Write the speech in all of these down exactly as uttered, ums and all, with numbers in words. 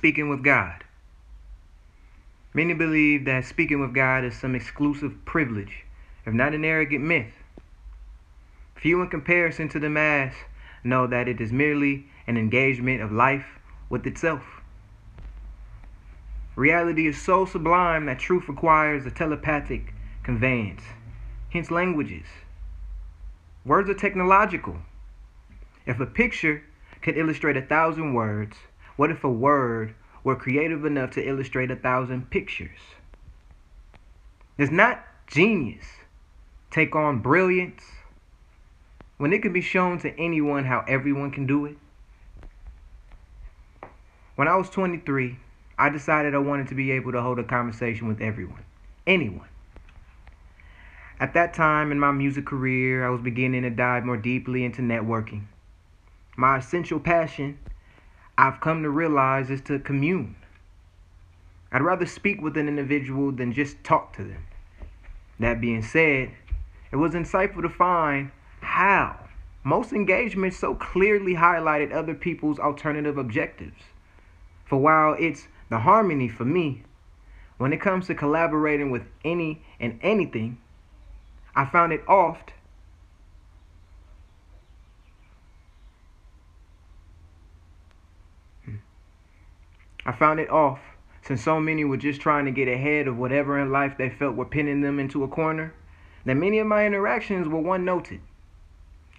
speaking with God. Many believe that speaking with God is some exclusive privilege, if not an arrogant myth. Few in comparison to the mass know that it is merely an engagement of life with itself. Reality is so sublime that truth requires a telepathic conveyance, hence languages. Words are technological. If a picture could illustrate a thousand words, what if a word were creative enough to illustrate a thousand pictures? Does not genius take on brilliance when it can be shown to anyone how everyone can do it? When I was twenty-three, I decided I wanted to be able to hold a conversation with everyone, anyone. At that time in my music career, I was beginning to dive more deeply into networking. My essential passion, I've come to realize, is to commune. I'd rather speak with an individual than just talk to them. That being said, it was insightful to find how most engagements so clearly highlighted other people's alternative objectives. For while it's the harmony for me, when it comes to collaborating with any and anything, I found it oft I found it off, since so many were just trying to get ahead of whatever in life they felt were pinning them into a corner, that many of my interactions were one-noted.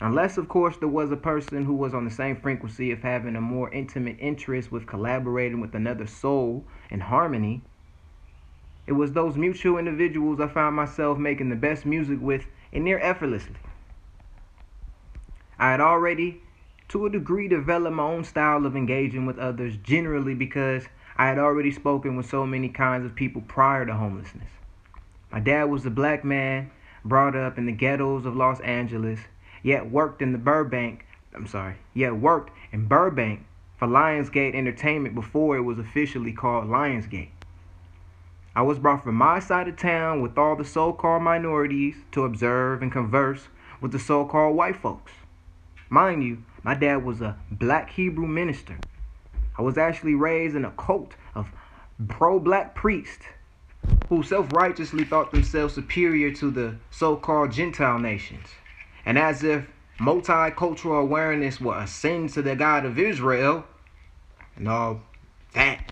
Unless, of course, there was a person who was on the same frequency of having a more intimate interest with collaborating with another soul in harmony. It was those mutual individuals I found myself making the best music with, and near effortlessly. I had already to a degree developed my own style of engaging with others generally, because I had already spoken with so many kinds of people prior to homelessness. My dad was a black man brought up in the ghettos of Los Angeles, yet worked in the Burbank, I'm sorry, yet worked in Burbank for Lionsgate Entertainment before it was officially called Lionsgate. I was brought from my side of town with all the so-called minorities to observe and converse with the so-called white folks. Mind you, my dad was a black Hebrew minister. I was actually raised in a cult of pro-black priests who self-righteously thought themselves superior to the so-called Gentile nations, and as if multicultural awareness were a sin to the God of Israel and all that.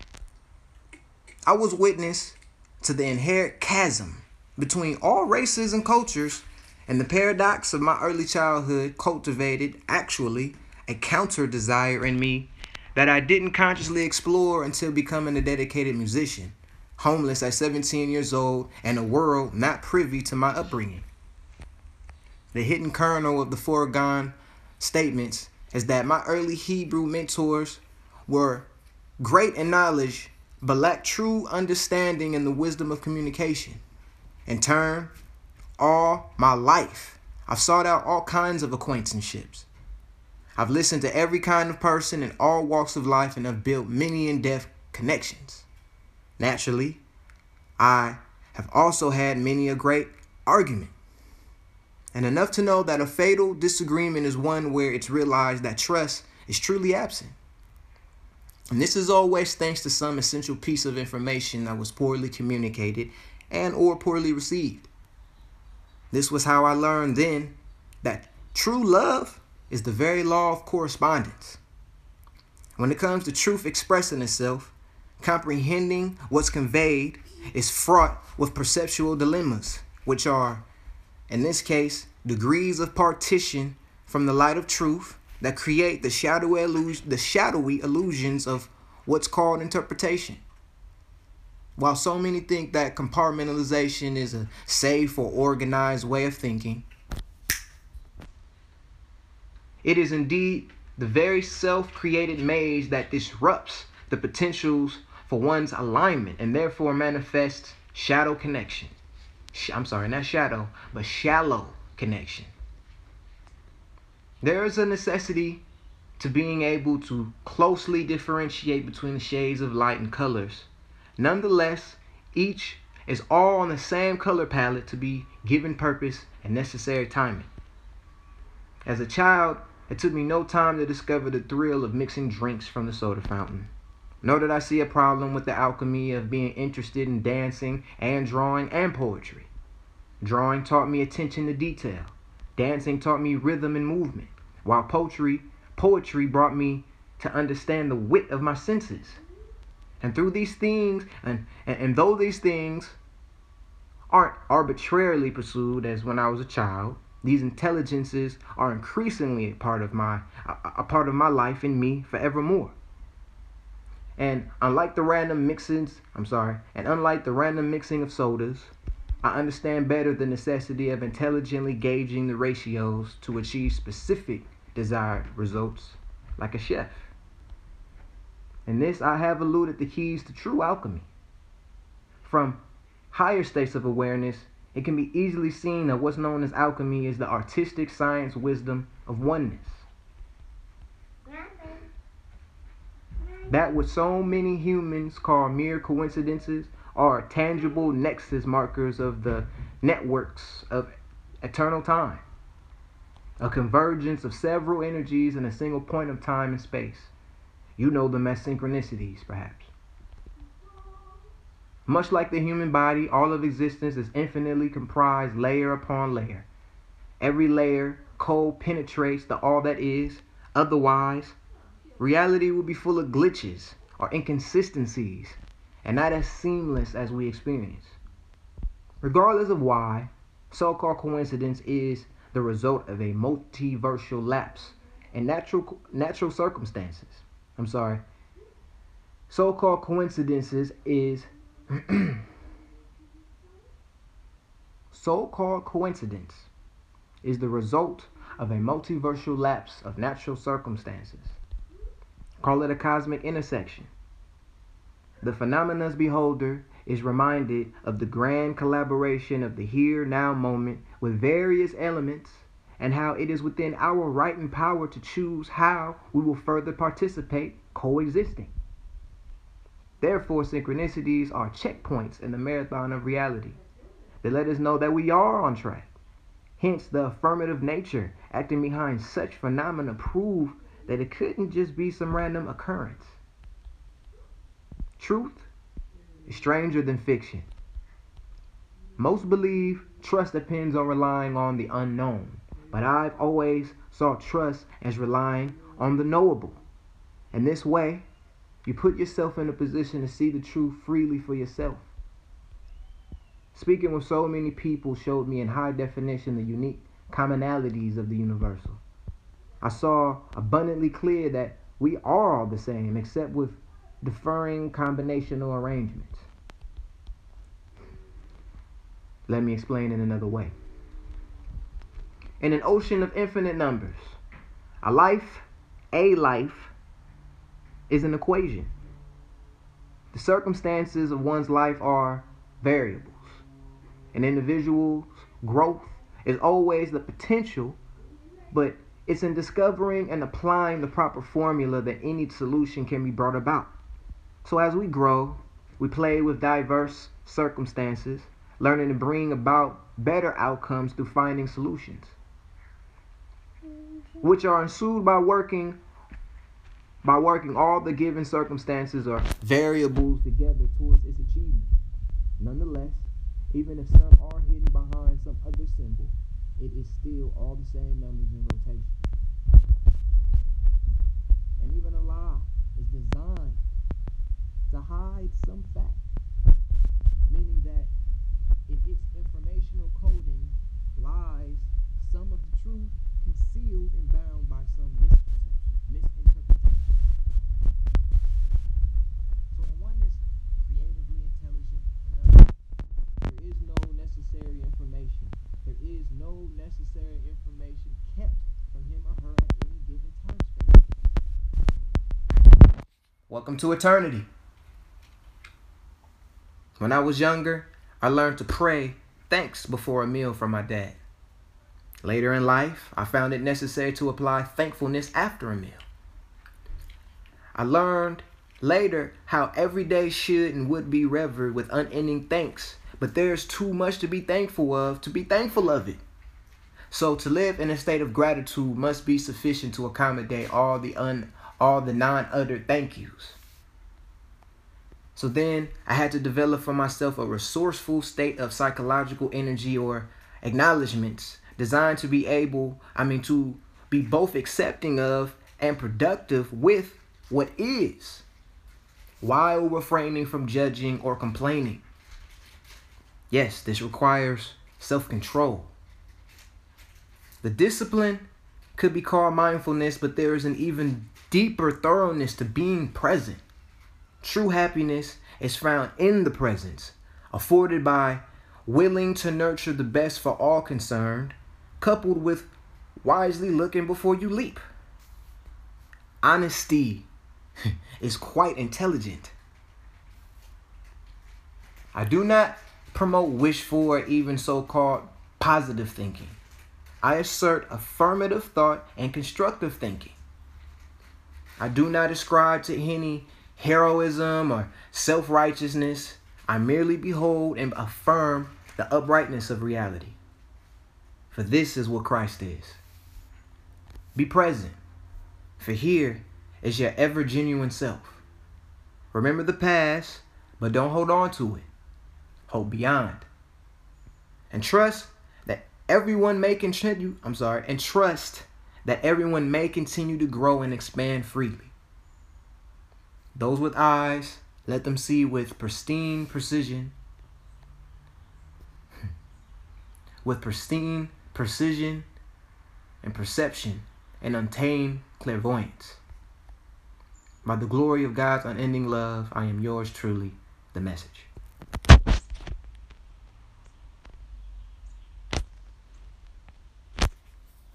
I was witness to the inherent chasm between all races and cultures, and the paradox of my early childhood cultivated, actually, a counter desire in me that I didn't consciously explore until becoming a dedicated musician, homeless at seventeen years old, and a world not privy to my upbringing. The hidden kernel of the foregone statements is that my early Hebrew mentors were great in knowledge, but lacked true understanding and the wisdom of communication. In turn, all my life, I've sought out all kinds of acquaintanceships. I've listened to every kind of person in all walks of life, and have built many in-depth connections. Naturally, I have also had many a great argument, and enough to know that a fatal disagreement is one where it's realized that trust is truly absent. And this is always thanks to some essential piece of information that was poorly communicated and or poorly received. This was how I learned then that true love is the very law of correspondence. When it comes to truth expressing itself, comprehending what's conveyed is fraught with perceptual dilemmas, which are, in this case, degrees of partition from the light of truth that create the shadowy, illus- the shadowy illusions of what's called interpretation. While so many think that compartmentalization is a safe or organized way of thinking, it is indeed the very self-created maze that disrupts the potentials for one's alignment, and therefore manifests shadow connection. Sh- I'm sorry, not shadow, but shallow connection. There is a necessity to being able to closely differentiate between the shades of light and colors. Nonetheless, each is all on the same color palette to be given purpose and necessary timing. As a child, it took me no time to discover the thrill of mixing drinks from the soda fountain, Nor did I see a problem with the alchemy of being interested in dancing and drawing and poetry. Drawing taught me attention to detail. Dancing taught me rhythm and movement, while poetry, poetry brought me to understand the wit of my senses. And through these things, and, and, and though these things aren't arbitrarily pursued as when I was a child, these intelligences are increasingly a part of my, a, a part of my life and me forevermore. And unlike the random mixes, I'm sorry, and unlike the random mixing of sodas, I understand better the necessity of intelligently gauging the ratios to achieve specific desired results, like a chef. In this, I have alluded the keys to true alchemy. From higher states of awareness, it can be easily seen that what's known as alchemy is the artistic science wisdom of oneness. That what so many humans call mere coincidences are tangible nexus markers of the networks of eternal time. A convergence of several energies in a single point of time and space. You know them as synchronicities, perhaps. Much like the human body, all of existence is infinitely comprised layer upon layer. Every layer co-penetrates the all that is, otherwise, reality will be full of glitches or inconsistencies and not as seamless as we experience. Regardless of why, so-called coincidence is the result of a multiversal lapse in natural, natural circumstances. I'm sorry. So-called coincidences is... so-called coincidence is the result of a multiversal lapse of natural circumstances. Call it a cosmic intersection. The phenomenon's beholder is reminded of the grand collaboration of the here now moment with various elements and how it is within our right and power to choose how we will further participate coexisting. Therefore, synchronicities are checkpoints in the marathon of reality. They let us know that we are on track. Hence, the affirmative nature acting behind such phenomena prove that it couldn't just be some random occurrence. Truth is stranger than fiction. Most believe trust depends on relying on the unknown, but I've always saw trust as relying on the knowable. In this way, you put yourself in a position to see the truth freely for yourself. Speaking with so many people showed me in high definition the unique commonalities of the universal. I saw abundantly clear that we are all the same, except with differing combinational arrangements. Let me explain in another way. In an ocean of infinite numbers, a life, a life, is an equation. The circumstances of one's life are variables. An individual's growth is always the potential, but it's in discovering and applying the proper formula that any solution can be brought about. So as we grow, we play with diverse circumstances, learning to bring about better outcomes through finding solutions, which are ensued by working by working all the given circumstances or variables together towards its achievement. Nonetheless, even if some are hidden behind some other symbol, it is still all the same numbers in rotation. And even a lie is designed to hide some fact, meaning that in its informational coding lies some of the truth concealed and bound by some misperception, misinterpretation. So in oneness, creatively intelligent, enough, there is no necessary information. There is no necessary information kept from him or her at any given time space. Welcome to eternity. When I was younger, I learned to pray thanks before a meal from my dad. Later in life, I found it necessary to apply thankfulness after a meal. I learned later how every day should and would be revered with unending thanks, but there's too much to be thankful of to be thankful of it. So to live in a state of gratitude must be sufficient to accommodate all the un, all the non-uttered thank yous. So then I had to develop for myself a resourceful state of psychological energy or acknowledgments designed to be able, I mean, to be both accepting of and productive with what is, while refraining from judging or complaining. Yes, this requires self-control. The discipline could be called mindfulness, but there is an even deeper thoroughness to being present. True happiness is found in the presence, afforded by willing to nurture the best for all concerned, coupled with wisely looking before you leap. Honesty is quite intelligent. I do not promote wishful or even so-called positive thinking. I assert affirmative thought and constructive thinking. I do not ascribe to any heroism or self-righteousness. I merely behold and affirm the uprightness of reality. For this is what Christ is. Be present, for here is your ever genuine self. Remember the past, but don't hold on to it. Hold beyond. And trust that everyone may continue, I'm sorry, and trust that everyone may continue to grow and expand freely. Those with eyes, let them see with pristine precision. With pristine precision and perception and untamed clairvoyance. By the glory of God's unending love, I am yours truly, the message.